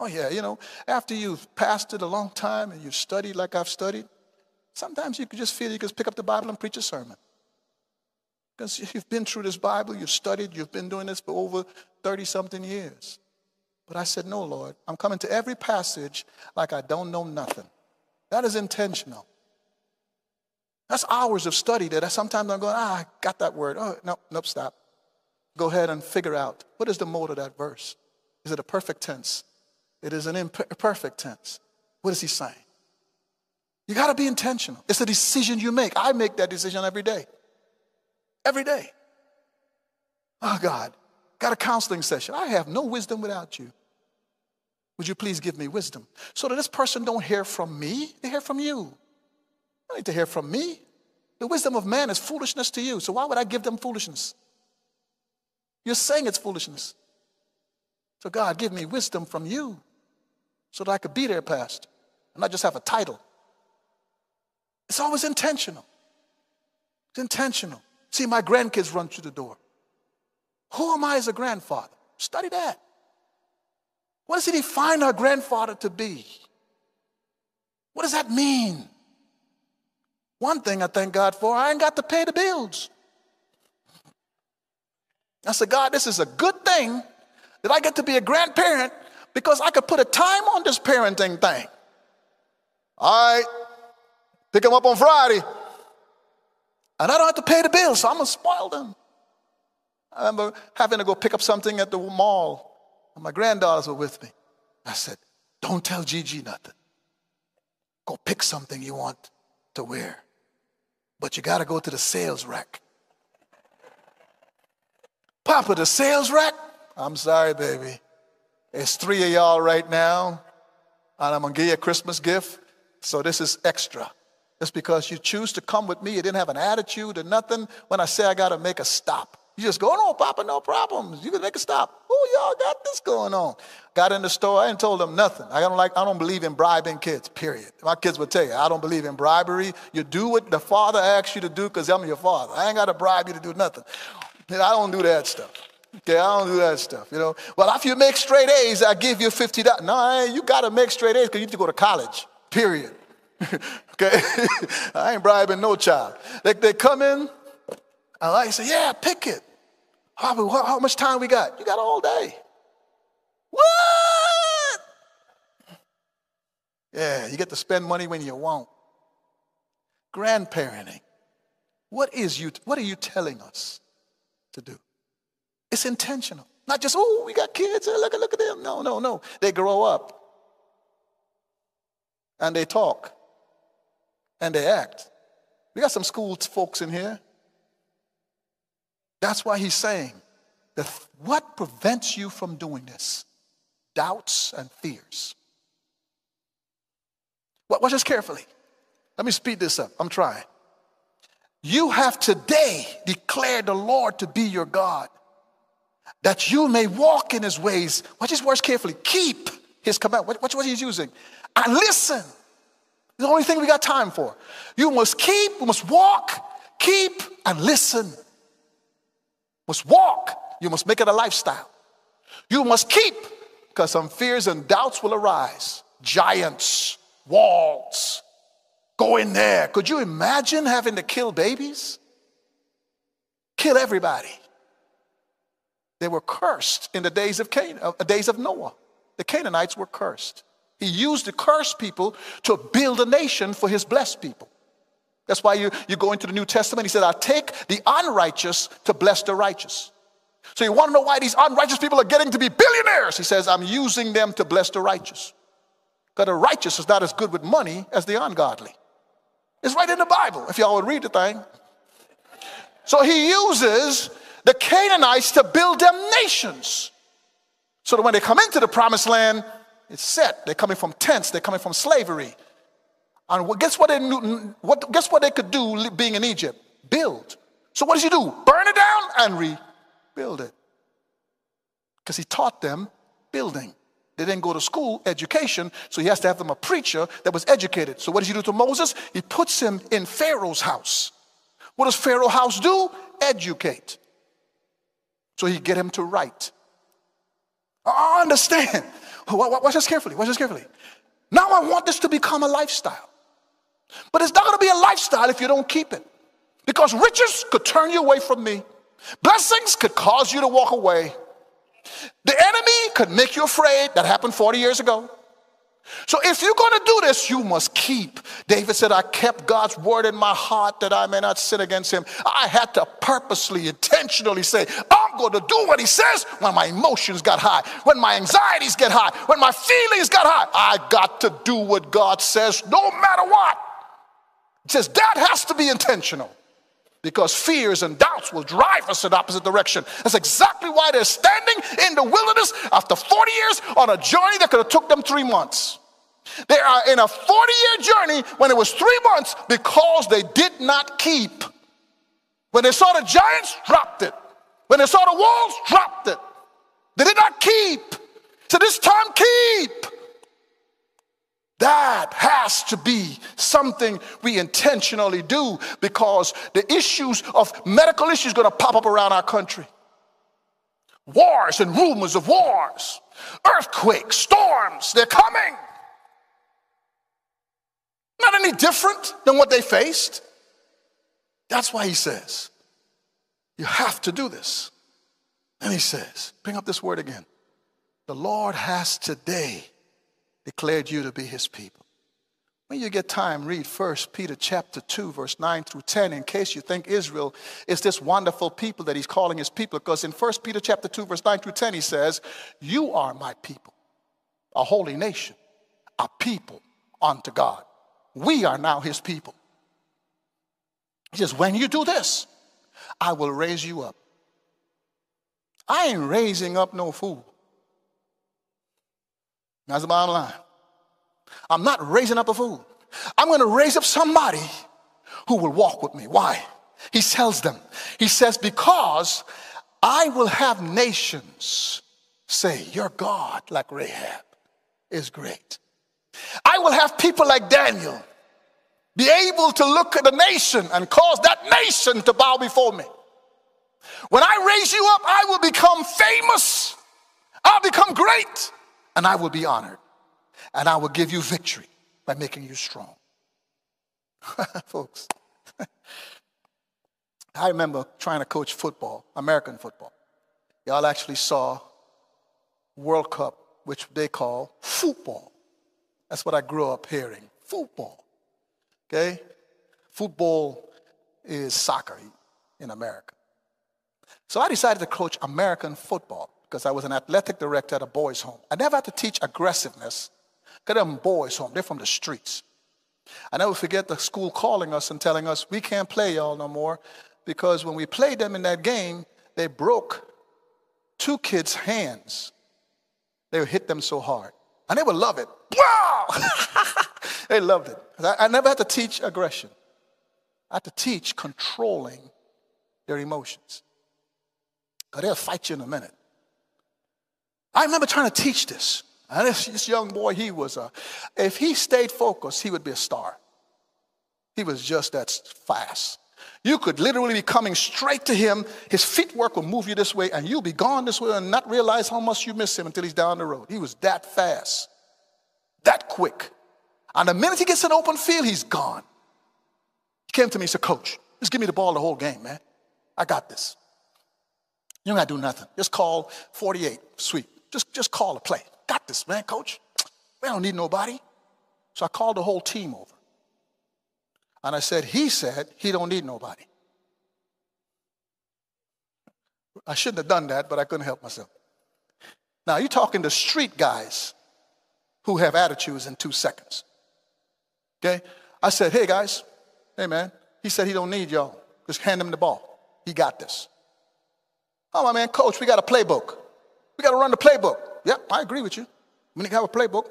Oh, yeah, you know, after you've pastored a long time and you've studied like I've studied, sometimes you can just feel you can pick up the Bible and preach a sermon. Because you've been through this Bible, you've studied, you've been doing this for over thirty-something years. But I said, no, Lord, I'm coming to every passage like I don't know nothing. That is intentional. That's hours of study that I sometimes I'm going, ah, I got that word. Oh, no, nope, stop. Go ahead and figure out, what is the mode of that verse? Is it a perfect tense? It is an imperfect tense. What is he saying? You got to be intentional. It's a decision you make. I make that decision every day. Every day. Oh, God, got a counseling session. I have no wisdom without you. Would you please give me wisdom? So that this person don't hear from me, they hear from you. I need to hear from me. The wisdom of man is foolishness to you, so why would I give them foolishness? You're saying it's foolishness. So God, give me wisdom from you so that I could be their pastor and not just have a title. It's always intentional. It's intentional. See, my grandkids run through the door. Who am I as a grandfather? Study that. What does he define our grandfather to be? What does that mean? One thing I thank God for, I ain't got to pay the bills. I said, God, this is a good thing that I get to be a grandparent, because I could put a time on this parenting thing. All right, pick them up on Friday. And I don't have to pay the bills, so I'm going to spoil them. I remember having to go pick up something at the mall, and my granddaughters were with me. I said, don't tell Gigi nothing. Go pick something you want to wear, but you got to go to the sales rack. Papa, the sales rack? I'm sorry, baby. It's three of y'all right now, and I'm going to give you a Christmas gift, so this is extra. It's because you choose to come with me. You didn't have an attitude or nothing when I say I got to make a stop. You just go, no, Papa, no problems. You can make a stop. Oh, y'all got this going on. Got in the store. I ain't told them nothing. I don't, like, I don't believe in bribing kids, period. My kids would tell you, I don't believe in bribery. You do what the father asks you to do, because I'm your father. I ain't got to bribe you to do nothing. And I don't do that stuff. Okay, I don't do that stuff, you know. Well, if you make straight A's, I give you fifty dollars. No, you got to make straight A's because you need to go to college, period. Okay, I ain't bribing no child. They, they come in, and I say, yeah, pick it. How, how, how much time we got? You got all day. What? Yeah, you get to spend money when you want. Grandparenting. What is you? What are you telling us to do? It's intentional. Not just, oh, we got kids. Look at, look at them. No, no, no. They grow up. And they talk. And they act. We got some school folks in here. That's why he's saying, that what prevents you from doing this? Doubts and fears. Watch this carefully. Let me speed this up. I'm trying. You have today declared the Lord to be your God, that you may walk in his ways. Watch his words carefully. Keep his command. Watch what he's using. And listen. The only thing we got time for. You must keep, you must walk, keep, and listen. Must walk. You must make it a lifestyle. You must keep, because some fears and doubts will arise. giants, walls. Go in there. Could you imagine having to kill babies? Kill everybody. They were cursed in the days of Can- uh, days of Noah. The Canaanites were cursed. He used the cursed people to build a nation for his blessed people. That's why you, you go into the New Testament. He said, I take the unrighteous to bless the righteous. So you want to know why these unrighteous people are getting to be billionaires? He says, I'm using them to bless the righteous. Because the righteous is not as good with money as the ungodly. It's right in the Bible, if y'all would read the thing. So he uses the Canaanites to build them nations. So that when they come into the Promised Land, it's set. They're coming from tents. They're coming from slavery. And guess what they knew, what, guess what they could do being in Egypt? Build. So what does he do? Burn it down and rebuild it. Because he taught them building. They didn't go to school, education, so he has to have them a preacher that was educated. So what does he do to Moses? He puts him in Pharaoh's house. What does Pharaoh's house do? Educate. So he get him to write. I understand. Watch this carefully. Watch this carefully. Now I want this to become a lifestyle. But it's not going to be a lifestyle if you don't keep it. Because riches could turn you away from me. Blessings could cause you to walk away. The enemy could make you afraid. That happened forty years ago. So if you're going to do this, you must keep. David said, I kept God's word in my heart that I may not sin against him. I had to purposely, intentionally say, I'm going to do what he says when my emotions got high, when my anxieties get high, when my feelings got high. I got to do what God says no matter what. It says that has to be intentional because fears and doubts will drive us in the opposite direction. That's exactly why they're standing in the wilderness after forty years on a journey that could have took them three months. They are in a forty-year journey when it was three months because they did not keep. When they saw the giants, dropped it. When they saw the walls, dropped it. They did not keep. So this time, keep. That has to be something we intentionally do because the issues of medical issues are going to pop up around our country. Wars and rumors of wars, earthquakes, storms, they're coming. Not any different than what they faced. That's why he says, you have to do this. And he says, bring up this word again. The Lord has today declared you to be his people. When you get time, read First Peter chapter two, verse nine through ten, in case you think Israel is this wonderful people that he's calling his people. Because in First Peter chapter two, verse nine through ten, he says, you are my people, a holy nation, a people unto God. We are now his people. He says, when you do this, I will raise you up. I ain't raising up no fool. That's the bottom line. I'm not raising up a fool. I'm going to raise up somebody who will walk with me. Why? He tells them. He says, because I will have nations say, your God, like Rahab, is great. I will have people like Daniel be able to look at the nation and cause that nation to bow before me. When I raise you up, I will become famous. I'll become great. And I will be honored. And I will give you victory by making you strong. Folks, I remember trying to coach football, American football. Y'all actually saw World Cup, which they call football. That's what I grew up hearing, football. Okay? Football is soccer in America. So I decided to coach American football because I was an athletic director at a boys' home. I never had to teach aggressiveness. Because them boys' home, they're from the streets. I never forget the school calling us and telling us, we can't play y'all no more because when we played them in that game, they broke two kids' hands. They hit them so hard. And they would love it. Wow! They loved it. I never had to teach aggression. I had to teach controlling their emotions. Because they'll fight you in a minute. I remember trying to teach this. And this, this young boy, he was a, if he stayed focused, he would be a star. He was just that fast. You could literally be coming straight to him. His feet work will move you this way, and you'll be gone this way and not realize how much you miss him until he's down the road. He was that fast, that quick. And the minute he gets an open field, he's gone. He came to me, he said, Coach, just give me the ball the whole game, man. I got this. You don't got to do nothing. Just call forty-eight, sweep. Just, just call a play. Got this, man, Coach. We don't need nobody. So I called the whole team over. And I said, he said he don't need nobody. I shouldn't have done that, but I couldn't help myself. Now, you're talking to street guys who have attitudes in two seconds. Okay? I said, hey, guys. Hey, man. He said he don't need y'all. Just hand him the ball. He got this. Oh, my man, Coach, we got a playbook. We got to run the playbook. Yep, I agree with you. We need to have a playbook.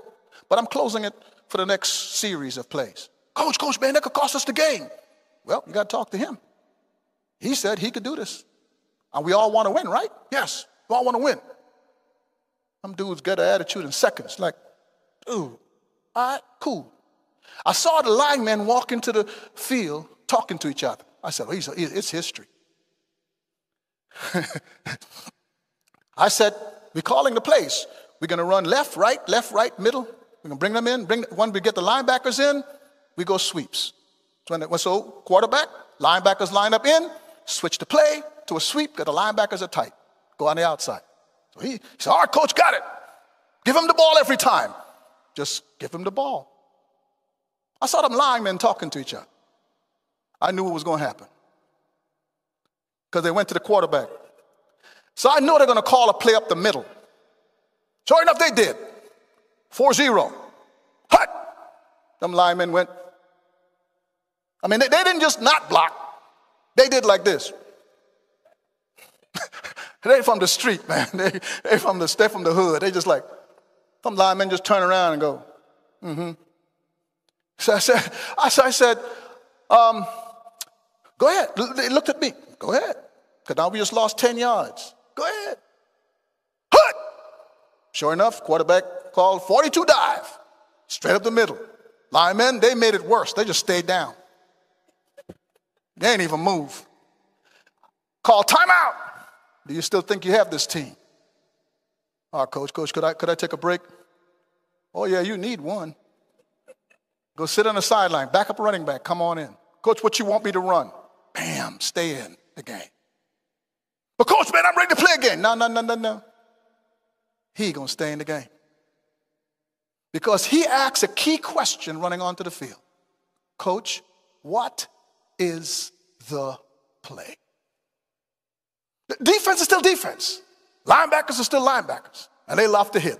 But I'm closing it for the next series of plays. Coach, coach, man, that could cost us the game. Well, you got to talk to him. He said he could do this. And we all want to win, right? Yes, we all want to win. Some dudes get an attitude in seconds, like, ooh, all right, cool. I saw the linemen walk into the field talking to each other. I said, oh, he's, it's history. I said, we're calling the plays. We're going to run left, right, left, right, middle. We're going to bring them in. Bring When we get the linebackers in, we go sweeps. So quarterback, linebackers line up in, switch the play to a sweep because the linebackers are tight. Go on the outside. So he, he said, all right, Coach, got it. Give him the ball every time. Just give him the ball. I saw them linemen talking to each other. I knew what was going to happen because they went to the quarterback. So I know they're going to call a play up the middle. Sure enough, they did. four zero. Hut! Them linemen went. I mean, they, they didn't just not block. They did like this. They from the street, man. They, they from the, they're from the hood. They just like, some linemen just turn around and go, mm-hmm. So I said, I, so I said um, go ahead. They looked at me. Go ahead. Because now we just lost ten yards. Go ahead. Hut! Sure enough, quarterback called forty-two dive. Straight up the middle. Linemen, they made it worse. They just stayed down. They ain't even move. Call timeout. Do you still think you have this team? All right, coach, coach, could I, could I take a break? Oh, yeah, you need one. Go sit on the sideline. Back up running back. Come on in. Coach, what you want me to run? Bam, stay in the game. But, coach, man, I'm ready to play again. No, no, no, no, no. He going to stay in the game. Because he asks a key question running onto the field. Coach, what is the play? The defense is still defense. Linebackers are still linebackers. And they love to hit.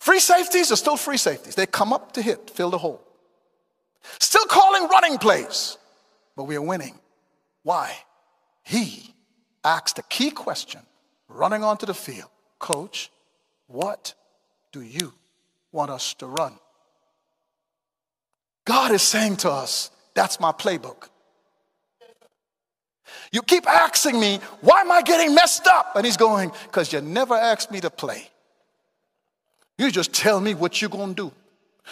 Free safeties are still free safeties. They come up to hit, fill the hole. Still calling running plays. But we are winning. Why? He asked a key question running onto the field. Coach, what do you want us to run? God is saying to us, that's my playbook. You keep asking me, why am I getting messed up? And he's going, because you never asked me to play. You just tell me what you're going to do.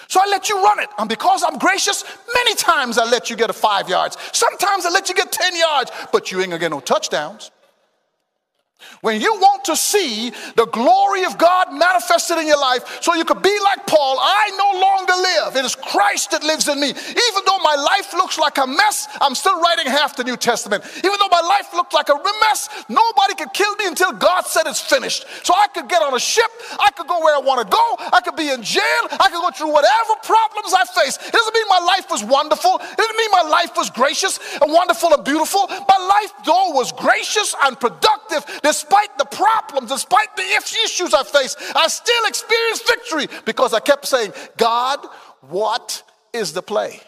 So I let you run it. And because I'm gracious, many times I let you get a five yards. Sometimes I let you get ten yards, but you ain't going to get no touchdowns. When you want to see the glory of God manifested in your life so you could be like Paul, I no longer live. It is Christ that lives in me. Even though my life looks like a mess, I'm still writing half the New Testament. Even though my life looked like a mess, nobody could kill me until God said it's finished. So I could get on a ship. I could go where I want to go. I could be in jail. I could go through whatever problems I face. It doesn't mean my life was wonderful. It doesn't mean my life was gracious and wonderful and beautiful. My life, though, was gracious and productive. Despite the problems, despite the issues I faced, I still experienced victory because I kept saying, God, what is the play?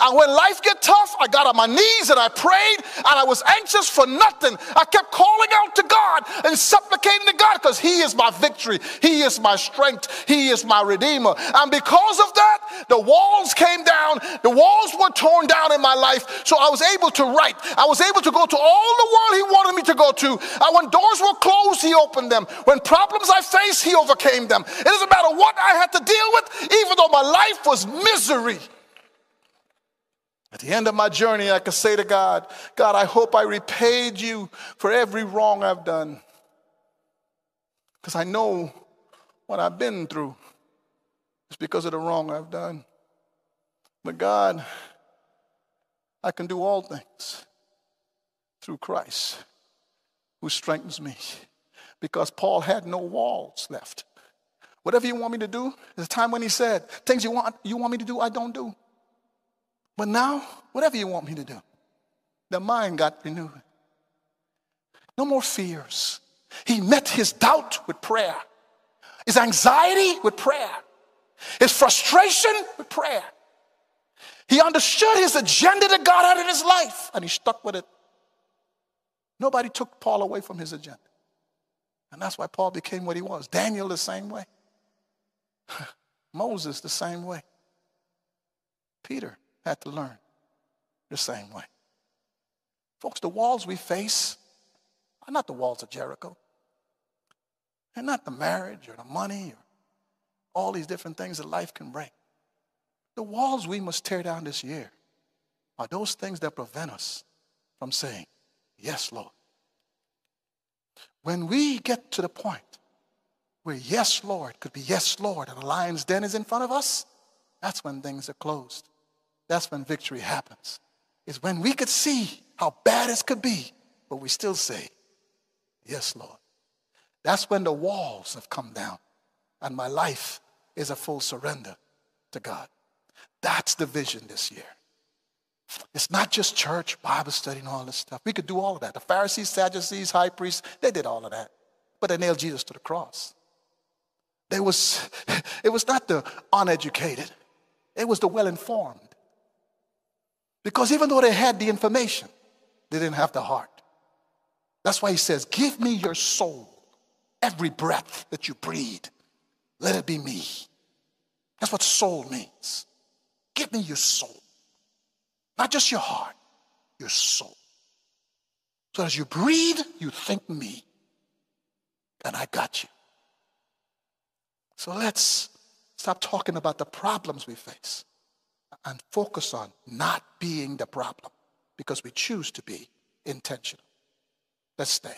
And when life get tough, I got on my knees and I prayed and I was anxious for nothing. I kept calling out to God and supplicating to God because he is my victory. He is my strength. He is my redeemer. And because of that, the walls came down. The walls were torn down in my life. So I was able to write. I was able to go to all the world he wanted me to go to. And when doors were closed, he opened them. When problems I faced, he overcame them. It doesn't matter what I had to deal with, even though my life was misery. At the end of my journey, I could say to God, God, I hope I repaid you for every wrong I've done. Because I know what I've been through. It's because of the wrong I've done. But God, I can do all things through Christ who strengthens me. Because Paul had no walls left. Whatever you want me to do, there's a time when he said, things you want, you want me to do, I don't do. But now, whatever you want me to do, the mind got renewed. No more fears. He met his doubt with prayer. His anxiety with prayer. His frustration with prayer. He understood his agenda that God had in his life, and he stuck with it. Nobody took Paul away from his agenda. And that's why Paul became what he was. Daniel the same way. Moses the same way. Peter had to learn the same way. Folks, the walls we face are not the walls of Jericho. They're not the marriage or the money or all these different things that life can bring. The walls we must tear down this year are those things that prevent us from saying, yes, Lord. When we get to the point where yes, Lord could be yes, Lord, and the lion's den is in front of us, that's when things are closed. That's when victory happens. It's when we could see how bad it could be, but we still say, yes, Lord. That's when the walls have come down and my life is a full surrender to God. That's the vision this year. It's not just church, Bible study, and all this stuff. We could do all of that. The Pharisees, Sadducees, high priests, they did all of that. But they nailed Jesus to the cross. They was, it was not the uneducated. It was the well-informed. Because even though they had the information, they didn't have the heart. That's why he says, give me your soul. Every breath that you breathe, let it be me. That's what soul means. Give me your soul. Not just your heart, your soul. So as you breathe, you think me. And I got you. So let's stop talking about the problems we face and focus on not being the problem because we choose to be intentional. Let's stand.